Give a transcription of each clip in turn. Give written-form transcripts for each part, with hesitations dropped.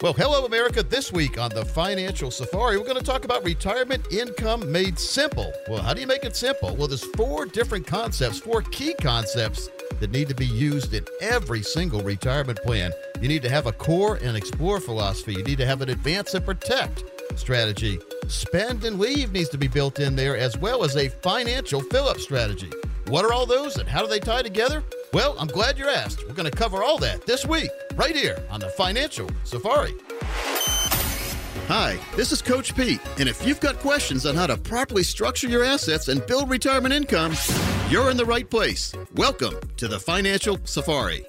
Well, hello, America. This week on the Financial Safari, we're going to talk about retirement income made simple. Well, how do you make it simple? Well, there's four key concepts that need to be used in every single retirement plan. You need to have a core and explore philosophy. You need to have an advance and protect strategy. Spend and leave needs to be built in there, as well as a financial fill-up strategy. What are all those and how do they tie together? Well, I'm glad you asked. We're going to cover all that this week, right here on the Financial Safari. Hi, this is Coach Pete, and if you've got questions on how to properly structure your assets and build retirement income, you're in the right place. Welcome to the Financial Safari.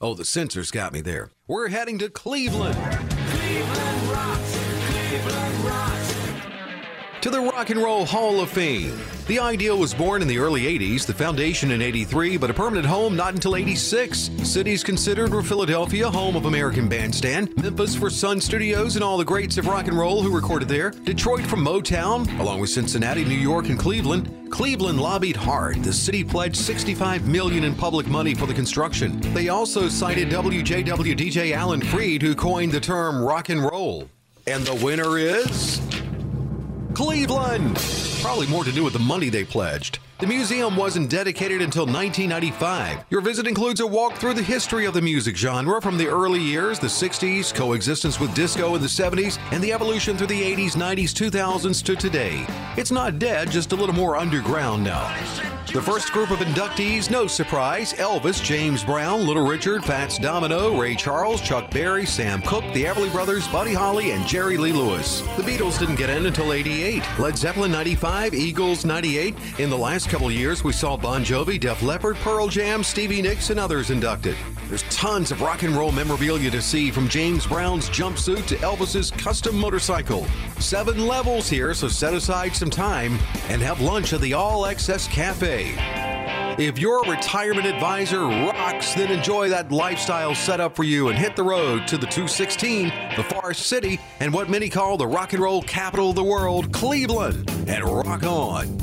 Oh, the censors got me there. We're heading to Cleveland. Cleveland rocks. Cleveland rocks. To the Rock and Roll Hall of Fame. The idea was born in the early 80s, the foundation in 83, but a permanent home not until 86. Cities considered were Philadelphia, home of American Bandstand, Memphis for Sun Studios and all the greats of rock and roll who recorded there, Detroit from Motown, along with Cincinnati, New York, and Cleveland. Cleveland lobbied hard. The city pledged $65 million in public money for the construction. They also cited WJW DJ Alan Freed, who coined the term rock and roll. And the winner is... Cleveland! Probably more to do with the money they pledged. The museum wasn't dedicated until 1995. Your visit includes a walk through the history of the music genre from the early years, the 60s, coexistence with disco in the 70s, and the evolution through the 80s, 90s, 2000s to today. It's not dead, just a little more underground now. The first group of inductees, no surprise, Elvis, James Brown, Little Richard, Fats Domino, Ray Charles, Chuck Berry, Sam Cooke, the Everly Brothers, Buddy Holly, and Jerry Lee Lewis. The Beatles didn't get in until 88, Led Zeppelin 95, Eagles 98. In the last couple years, we saw Bon Jovi, Def Leppard, Pearl Jam, Stevie Nicks, and others inducted. There's tons of rock and roll memorabilia to see, from James Brown's jumpsuit to Elvis's custom motorcycle. 7 levels here, so set aside some time and have lunch at the All-Access Cafe. If your retirement advisor rocks, then enjoy that lifestyle set up for you and hit the road to the 216, the Forest City, and what many call the rock and roll capital of the world, Cleveland, and rock on.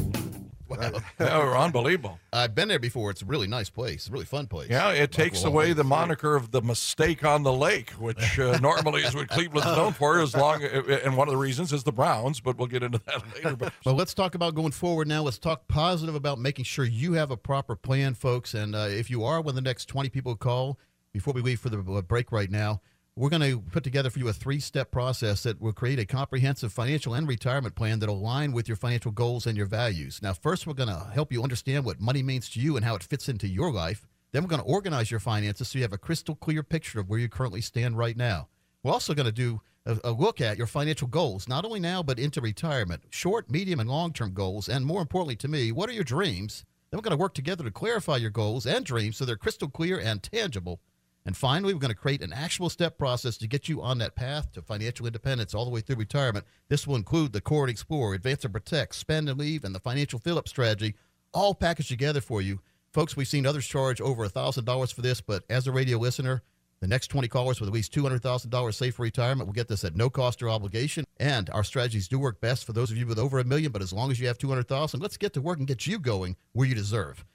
Wow. Unbelievable. I've been there before. It's a really nice place, a really fun place. Yeah, it takes away the moniker of the mistake on the lake, which normally is what Cleveland's known for, and one of the reasons is the Browns, but we'll get into that later. But well, let's talk about going forward now. Let's talk positive about making sure you have a proper plan, folks. And if you are one of the next 20 people who call, before we leave for the break right now, we're going to put together for you a 3-step process that will create a comprehensive financial and retirement plan that align with your financial goals and your values. Now, first, we're going to help you understand what money means to you and how it fits into your life. Then we're going to organize your finances so you have a crystal clear picture of where you currently stand right now. We're also going to do a look at your financial goals, not only now but into retirement, short, medium, and long-term goals, and more importantly to me, what are your dreams Then we're going to work together to clarify your goals and dreams so they're crystal clear and tangible. And finally, we're going to create an actual step process to get you on that path to financial independence all the way through retirement. This will include the Core and Explore, Advance and Protect, Spend and Leave, and the Financial Fill-Up Strategy, all packaged together for you. Folks, we've seen others charge over $1,000 for this, but as a radio listener, the next 20 callers with at least $200,000 saved for retirement will get this at no cost or obligation. And our strategies do work best for those of you with over $1 million, but as long as you have $200,000, let's get to work and get you going where you deserve.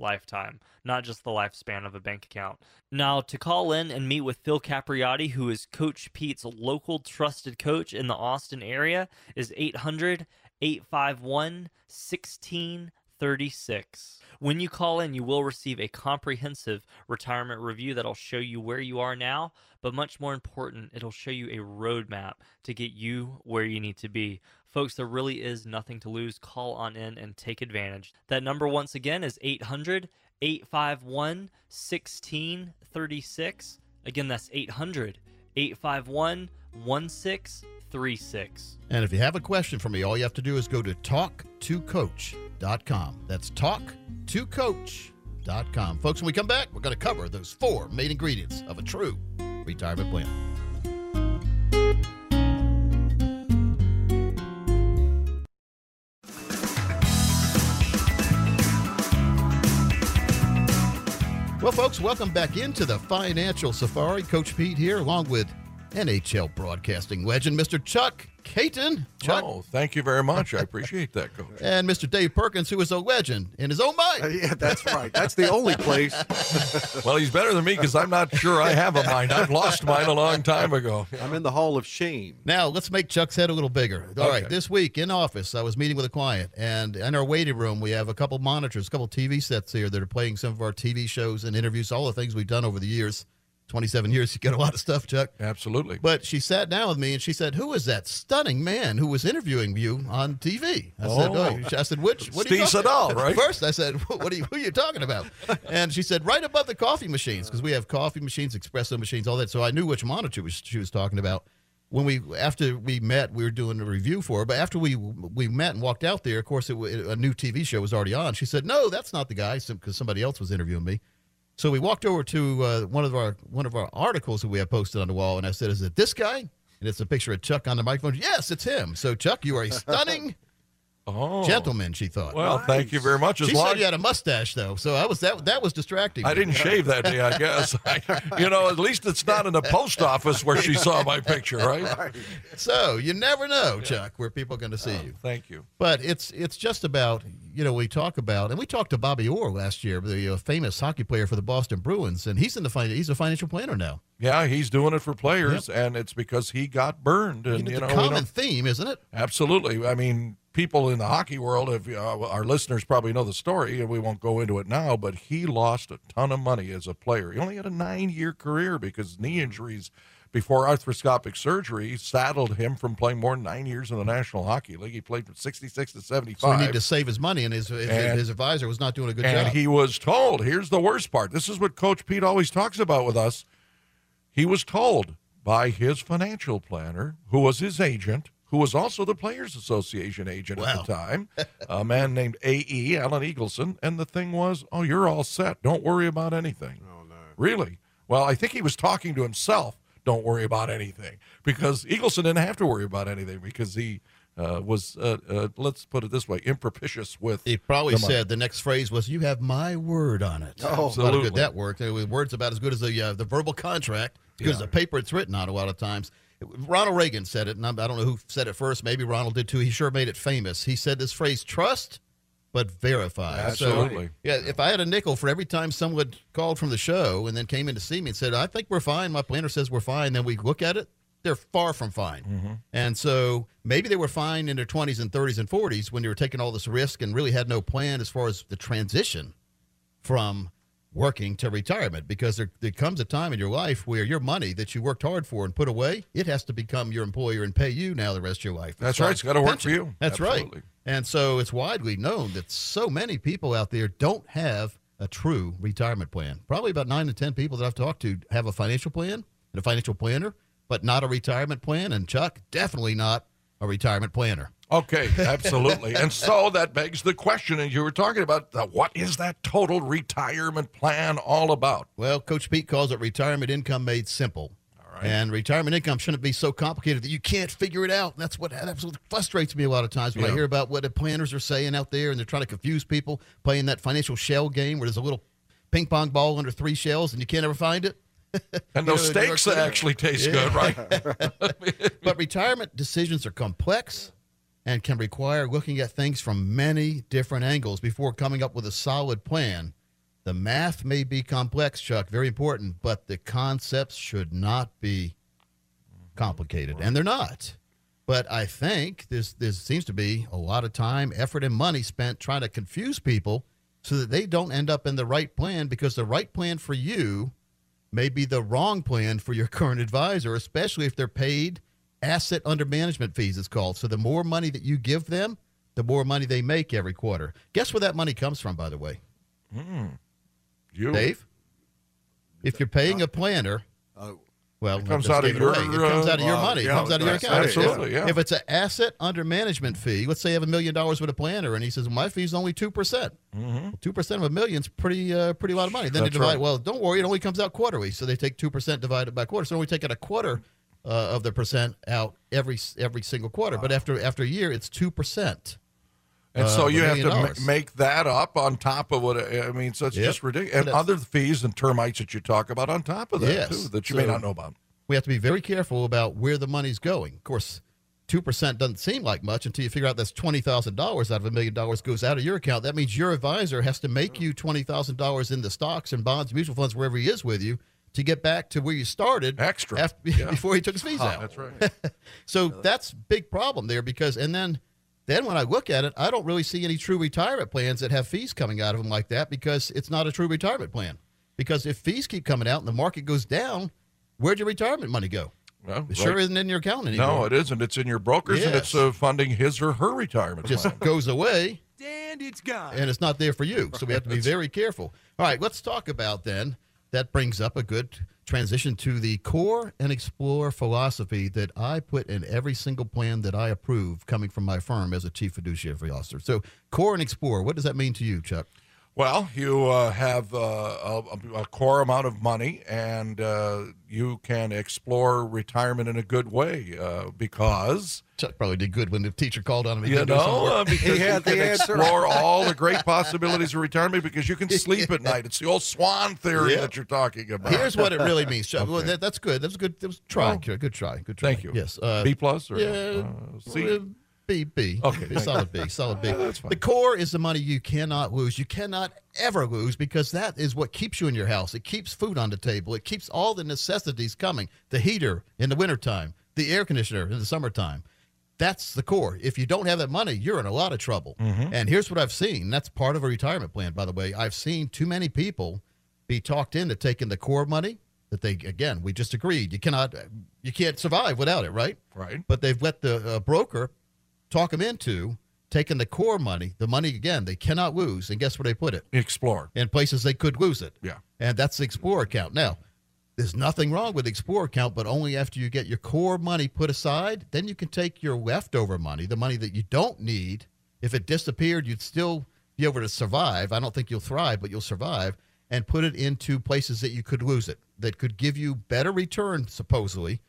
lifetime, not just the lifespan of a bank account. Now, to call in and meet with Phil Capriotti, who is Coach Pete's local trusted coach in the Austin area, is 800-851-1636. When you call in, you will receive a comprehensive retirement review that'll show you where you are now, but much more important, it'll show you a roadmap to get you where you need to be. Folks, there really is nothing to lose. Call on in and take advantage. That number once again is 800-851-1636. Again, that's 800-851-1636. And if you have a question for me, all you have to do is go to talktocoach.com. That's talktocoach.com. Folks, when we come back, we're going to cover those four main ingredients of a true retirement plan. Well, folks, welcome back into the Financial Safari. Coach Pete here, along with NHL broadcasting legend, Mr. Chuck Caton. Chuck. Oh, thank you very much. I appreciate that, Coach. And Mr. Dave Perkins, who is a legend in his own mind. Yeah, that's right. That's the only place. Well, he's better than me because I'm not sure I have a mind. I've lost mine a long time ago. I'm in the Hall of Shame. Now, let's make Chuck's head a little bigger. All right, this week in office, I was meeting with a client, and in our waiting room, we have a couple monitors, a couple TV sets here that are playing some of our TV shows and interviews, all the things we've done over the years. 27 years, you get a lot of stuff, Chuck. Absolutely. But she sat down with me and she said, "Who is that stunning man who was interviewing you on TV?" I said, "Which? What Steve Siddall, right?" First, I said, "Who are you talking about?" And she said, "Right above the coffee machines, because we have coffee machines, espresso machines, all that." So I knew which monitor she was talking about. When after we met, we were doing a review for her. But after we met and walked out there, of course, a new TV show was already on. She said, "No, that's not the guy," because somebody else was interviewing me. So we walked over to one of our articles that we have posted on the wall, and I said, "Is it this guy?" And it's a picture of Chuck on the microphone. "Yes, it's him." So, Chuck, you are a stunning gentleman, she thought. Well, nice. Thank you very much. She said you had a mustache, though, so that was distracting. I didn't shave that day, I guess. At least it's not in the post office where she saw my picture, right? So you never know, Chuck, where people are going to see you. Thank you. But it's just about... we talked to Bobby Orr last year, the famous hockey player for the Boston Bruins, and he's a financial planner now. Yeah, he's doing it for players, and it's because he got burned. And it's a common theme, isn't it? Absolutely. I mean, people in the hockey world, our listeners probably know the story, and we won't go into it now, but he lost a ton of money as a player. He only had a 9-year career because knee injuries before arthroscopic surgery saddled him from playing more than 9 years in the National Hockey League. He played from 66 to 75. So he needed to save his money, and his advisor was not doing a good job. And he was told, here's the worst part. This is what Coach Pete always talks about with us. He was told by his financial planner, who was his agent, who was also the Players Association agent at the time, a man named A.E. Allen Eagleson, and the thing was, "Oh, you're all set. Don't worry about anything." Oh, no. Really? Well, I think he was talking to himself. Don't worry about anything, because Eagleson didn't have to worry about anything because he was, let's put it this way, impropitious with. He probably said the next phrase was, "You have my word on it." Oh, absolutely. How good that worked. Word's about as good as the verbal contract, because the paper it's written on a lot of times. Ronald Reagan said it, and I don't know who said it first. Maybe Ronald did too. He sure made it famous. He said this phrase, "Trust but verify." Absolutely. So, if I had a nickel for every time someone called from the show and then came in to see me and said, "I think we're fine, my planner says we're fine," then we look at it, they're far from fine. Mm-hmm. And so maybe they were fine in their 20s and 30s and 40s when they were taking all this risk and really had no plan as far as the transition from working to retirement, because there comes a time in your life where your money that you worked hard for and put away, it has to become your employer and pay you now the rest of your life. That's right. It's got to work for you. That's right. And so it's widely known that so many people out there don't have a true retirement plan. Probably about 9 to 10 people that I've talked to have a financial plan and a financial planner, but not a retirement plan. And Chuck, definitely not a retirement planner. Okay, absolutely. And so that begs the question, as you were talking about, what is that total retirement plan all about? Well, Coach Pete calls it retirement income made simple. All right. And retirement income shouldn't be so complicated that you can't figure it out. And that's what frustrates me a lot of times when I hear about what the planners are saying out there, and they're trying to confuse people, playing that financial shell game where there's a little ping pong ball under three shells and you can't ever find it. And those steaks that actually taste good, right? But retirement decisions are complex and can require looking at things from many different angles before coming up with a solid plan. The math may be complex, Chuck, very important, but the concepts should not be complicated, and they're not. But I think there seems to be a lot of time, effort, and money spent trying to confuse people so that they don't end up in the right plan, because the right plan for you may be the wrong plan for your current advisor, especially if they're paid asset under management fees, it's called. So the more money that you give them, the more money they make every quarter. Guess where that money comes from, by the way? You, Dave? If you're paying a planner, well, it comes out of your money. It comes out of your money. It comes out of your account. Absolutely, yeah. If it's an asset under management fee, let's say you have $1 million with a planner, and he says, well, my fee's only 2%. Well, 2% of $1 million is pretty lot of money. Then they divide, well, don't worry, it only comes out quarterly. So they take 2% divided by quarter. So they're only taking a quarter of the percent out every single quarter. Wow. But after a year, it's 2%. And so you have to make that up on top of what, I mean, so it's just ridiculous. And other fees and termites that you talk about on top of that, too, that you may not know about. We have to be very careful about where the money's going. Of course, 2% doesn't seem like much until you figure out that's $20,000 out of $1 million goes out of your account. That means your advisor has to make you $20,000 in the stocks and bonds, mutual funds, wherever he is with you, to get back to where you started before he took his fees out. That's right. So that's a big problem there, because, and then when I look at it, I don't really see any true retirement plans that have fees coming out of them like that, because it's not a true retirement plan. Because if fees keep coming out and the market goes down, where'd your retirement money go? Well, it sure isn't in your account anymore. No, it isn't. It's in your broker's, and it's funding his or her retirement plan. It just goes away. And it's gone. And it's not there for you. So we have to be very careful. All right, let's talk about then. That brings up a good transition to the core and explore philosophy that I put in every single plan that I approve coming from my firm as a chief fiduciary officer. So core and explore, what does that mean to you, Chuck? Well, you have a core amount of money, and you can explore retirement in a good way because... Chuck probably did good when the teacher called on him. You know, because you can explore all the great possibilities of retirement, because you can sleep at night. It's the old swan theory that you're talking about. Here's what it really means, Chuck. Okay. Well, that's good. That was good. That was good try. Thank you. Yes. B plus or C? B. Okay. Solid B. That's fine. The core is the money you cannot lose. You cannot ever lose, because that is what keeps you in your house. It keeps food on the table. It keeps all the necessities coming. The heater in the wintertime. The air conditioner in the summertime. That's the core. If you don't have that money, you're in a lot of trouble. And here's what I've seen. That's part of a retirement plan, by the way. I've seen too many people be talked into taking the core money that they, again, we just agreed, you can't survive without it, right? Right. But they've let the broker talk them into taking the core money, the money, again, they cannot lose. And guess where they put it? Explore. In places they could lose it. Yeah. And that's the Explore account. Now, there's nothing wrong with the Explore account, but only after you get your core money put aside. Then you can take your leftover money, the money that you don't need. If it disappeared, you'd still be able to survive. I don't think you'll thrive, but you'll survive, and put it into places that you could lose it, that could give you better return, supposedly,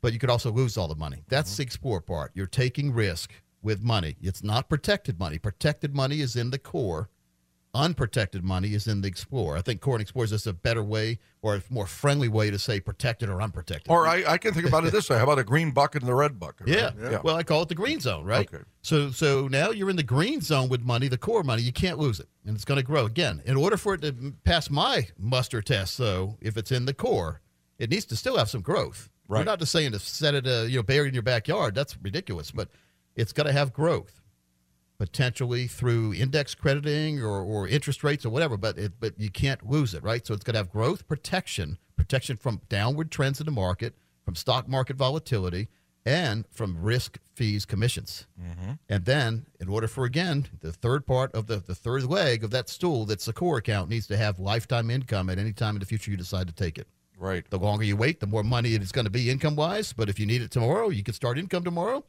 but you could also lose all the money. That's the Explore part. You're taking risk with money. It's not protected money. Protected money is in the core. Unprotected money is in the Explore. I think core and Explore is just a better way, or a more friendly way to say protected or unprotected. Or I can think about it this way. How about a green bucket and the red bucket? Right? Yeah. Well, I call it the green zone, right? Okay. So now you're in the green zone with money, the core money. You can't lose it, and it's going to grow. Again, in order for it to pass my muster test, though, if it's in the core, it needs to still have some growth. Right. We're not just saying to set it, buried in your backyard. That's ridiculous, but it's got to have growth. potentially through index crediting or interest rates or whatever, but you can't lose it, right? So it's going to have growth protection from downward trends in the market, from stock market volatility, and from risk, fees, commissions. Mm-hmm. And then in order for, again, the third part of the third leg of that stool, that's the core account, needs to have lifetime income at any time in the future you decide to take it. Right. The longer you wait, the more money it's going to be income-wise. But if you need it tomorrow, you can start income tomorrow.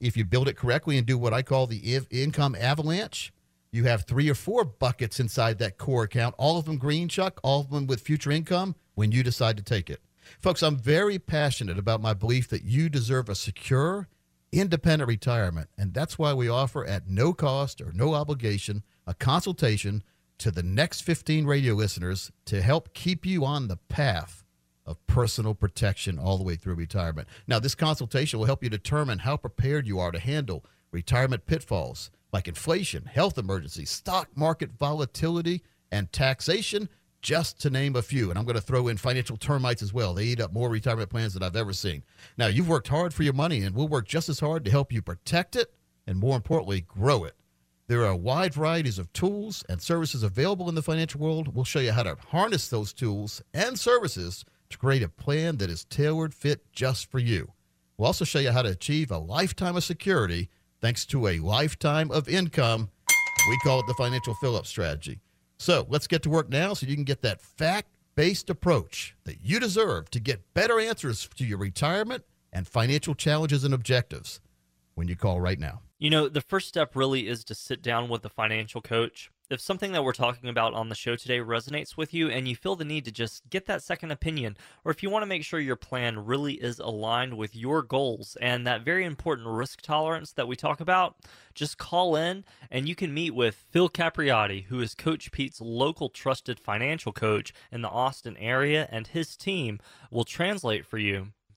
If you build it correctly and do what I call the income avalanche, you have 3 or 4 buckets inside that core account, all of them green, Chuck, all of them with future income when you decide to take it. Folks, I'm very passionate about my belief that you deserve a secure, independent retirement, and that's why we offer at no cost or no obligation a consultation to the next 15 radio listeners to help keep you on the path of personal protection all the way through retirement. Now, this consultation will help you determine how prepared you are to handle retirement pitfalls like inflation, health emergencies, stock market volatility, and taxation, just to name a few. And I'm going to throw in financial termites as well. They eat up more retirement plans than I've ever seen. Now, you've worked hard for your money, and we'll work just as hard to help you protect it and, more importantly, grow it. There are wide varieties of tools and services available in the financial world. We'll show you how to harness those tools and services to create a plan that is tailored fit just for you. We'll also show you how to achieve a lifetime of security thanks to a lifetime of income. We call it the financial fill-up strategy. So let's get to work now so you can get that fact-based approach that you deserve to get better answers to your retirement and financial challenges and objectives when you call right now. You know, the first step really is to sit down with the financial coach. If something that we're talking about on the show today resonates with you and you feel the need to just get that second opinion, or if you want to make sure your plan really is aligned with your goals and that very important risk tolerance that we talk about, just call in and you can meet with Phil Capriotti, who is Coach Pete's local trusted financial coach in the Austin area, and his team will translate for you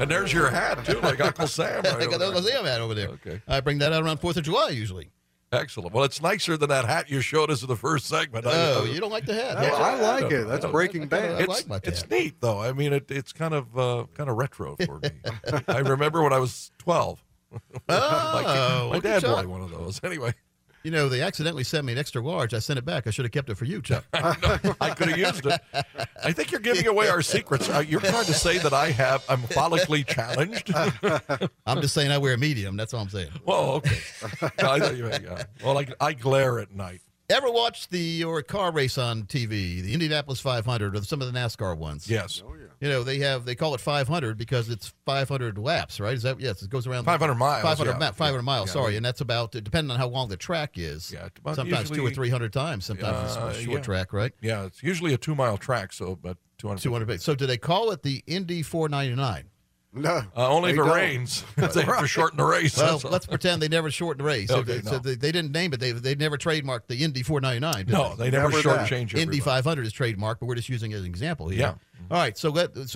And there's your hat, too, like Uncle Sam. Right, I got the Uncle Sam hat over there. Okay. I bring that out around 4th of July, usually. Excellent. Well, it's nicer than that hat you showed us in the first segment. Oh, you don't like the hat? No, yeah, I like it. That's Breaking Bad. It's neat, though. I mean, it's kind of retro for me. I remember when I was 12. Oh, my dad bought one of those. Anyway. You know, they accidentally sent me an extra large. I sent it back. I should have kept it for you, Chuck. I could have used it. I think you're giving away our secrets. You're trying to say that I'm follically challenged. I'm just saying I wear a medium. That's all I'm saying. Oh, okay. I thought you had, well, I glare at night. Ever watch your car race on TV, the Indianapolis 500 or some of the NASCAR ones? Yes. Oh, yeah. You know, they call it 500 because it's 500 laps, right? Is that, yes, it goes around 500 miles. 500 miles, sorry. Yeah. And that's about, depending on how long the track is, yeah, sometimes usually, 200 or 300 times, sometimes it's a short track, right? Yeah, it's usually a 2-mile track, so about 200. So do they call it the Indy 499? No, only if it rains. They have to shorten the race. Well, let's pretend they never shortened the race. Okay, so they didn't name it. They never trademarked the Indy 499. No, they never shortchanged it. Indy 500 is trademarked, but we're just using it as an example here. Yeah. Mm-hmm. All right. So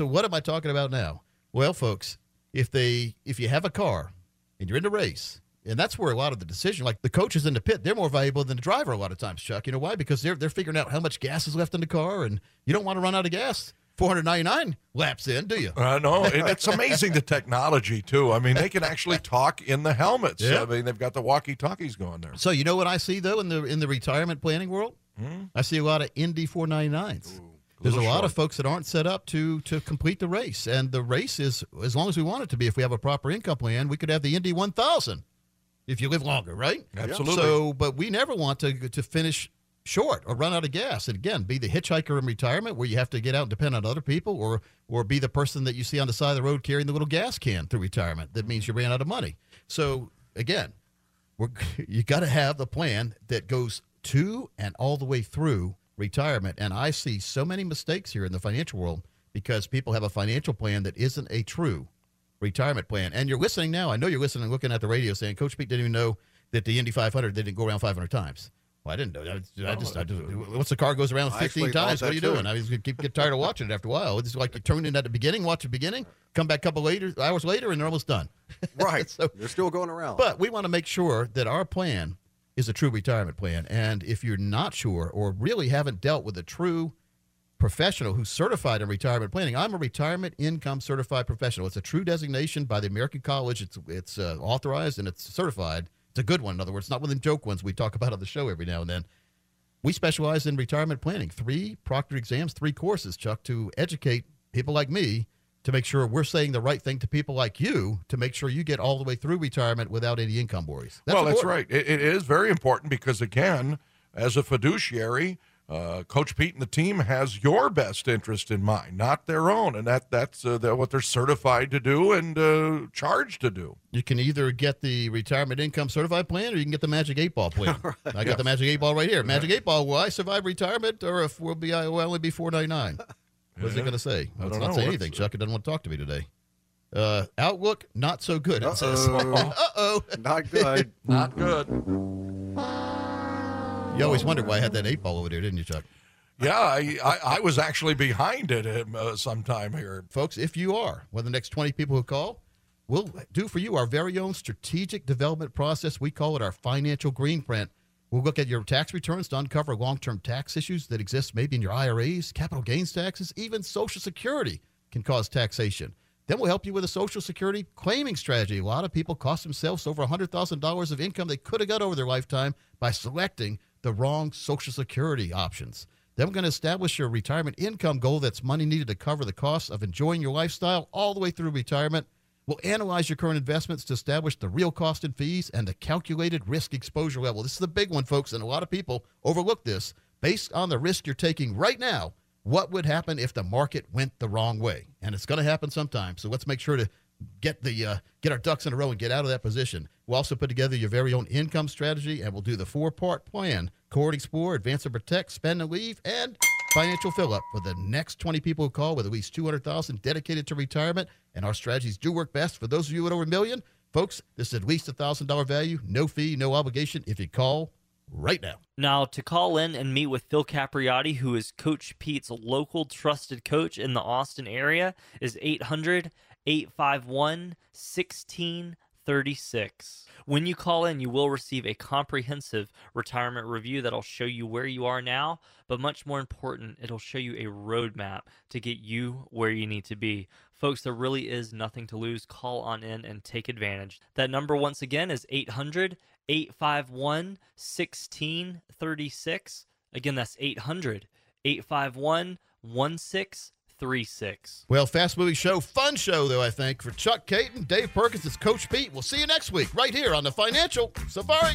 what am I talking about now? Well, folks, if you have a car and you're in the race, and that's where a lot of the decision, like the coaches in the pit, they're more valuable than the driver a lot of times, Chuck. You know why? Because they're figuring out how much gas is left in the car, and you don't want to run out of gas 499 laps in, do you? No, it's amazing, the technology, too. I mean, they can actually talk in the helmets. Yeah. I mean, they've got the walkie-talkies going there. So you know what I see, though, in the retirement planning world? I see a lot of Indy 499s. There's a lot of folks that aren't set up to complete the race. And the race is, as long as we want it to be, if we have a proper income plan, we could have the Indy 1000 if you live longer, right? Absolutely. So, but we never want to finish short or run out of gas. And again, be the hitchhiker in retirement where you have to get out and depend on other people, or be the person that you see on the side of the road carrying the little gas can through retirement. That means you ran out of money. So again, you got to have the plan that goes to and all the way through retirement. And I see so many mistakes here in the financial world because people have a financial plan that isn't a true retirement plan. And you're listening now. I know you're listening and looking at the radio saying, Coach Pete didn't even know that the Indy 500 didn't go around 500 times. Well, I didn't know. I just once the car goes around 15 times, what are you doing? I mean, you get tired of watching it after a while. It's like you turned in at the beginning, watch the beginning, come back a couple hours later, and they're almost done. Right. So, they're still going around. But we want to make sure that our plan is a true retirement plan. And if you're not sure or really haven't dealt with a true professional who's certified in retirement planning, I'm a retirement income certified professional. It's a true designation by the American College. It's authorized and it's certified. It's a good one. In other words, not one of the joke ones we talk about on the show every now and then. We specialize in retirement planning, 3 proctored exams, 3 courses, Chuck, to educate people like me to make sure we're saying the right thing to people like you to make sure you get all the way through retirement without any income worries. That's important. That's right. It is very important because, again, as a fiduciary, Coach Pete and the team has your best interest in mind, not their own, and that's what they're certified to do and charged to do. You can either get the retirement income certified plan, or you can get the Magic 8-Ball plan. Right. I got the Magic 8-Ball right here. Magic 8-Ball. Will I survive retirement, or if will I only be $4.99? What is it going to say? Well, it's not saying anything, Chuck. It doesn't want to talk to me today. Outlook not so good. It says. Uh-oh. Not good. Not good. You always wondered why I had that 8-Ball over there, didn't you, Chuck? Yeah, I was actually behind it sometime here. Folks, if you are, one of the next 20 people who call, we'll do for you our very own strategic development process. We call it our financial greenprint. We'll look at your tax returns to uncover long-term tax issues that exist maybe in your IRAs, capital gains taxes, even Social Security can cause taxation. Then we'll help you with a Social Security claiming strategy. A lot of people cost themselves over $100,000 of income they could have got over their lifetime by selecting the wrong Social Security options. Then we're going to establish your retirement income goal. That's money needed to cover the costs of enjoying your lifestyle all the way through retirement. We'll analyze your current investments to establish the real cost and fees and the calculated risk exposure level. This is the big one, folks, and a lot of people overlook this. Based on the risk you're taking right now, what would happen if the market went the wrong way? And it's going to happen sometime. So let's make sure to get our ducks in a row and get out of that position. We'll also put together your very own income strategy, and we'll do the 4-part plan: Core and Explore, Advance and Protect, Spend and Leave, and Financial Fill-Up for the next 20 people who call with at least $200,000 dedicated to retirement. And our strategies do work best for those of you at over $1 million. Folks, this is at least $1,000 value, no fee, no obligation if you call right now. Now, to call in and meet with Phil Capriotti, who is Coach Pete's local trusted coach in the Austin area, is 800-851-1636. When you call in, you will receive a comprehensive retirement review that'll show you where you are now, but much more important, it'll show you a roadmap to get you where you need to be. Folks, there really is nothing to lose. Call on in and take advantage. That number, once again, is 800-851-1636. Again, that's 800-851-1636. 36. Well, fast-moving show, fun show, though, I think. For Chuck Caton, Dave Perkins, it's Coach Pete. We'll see you next week right here on the Financial Safari.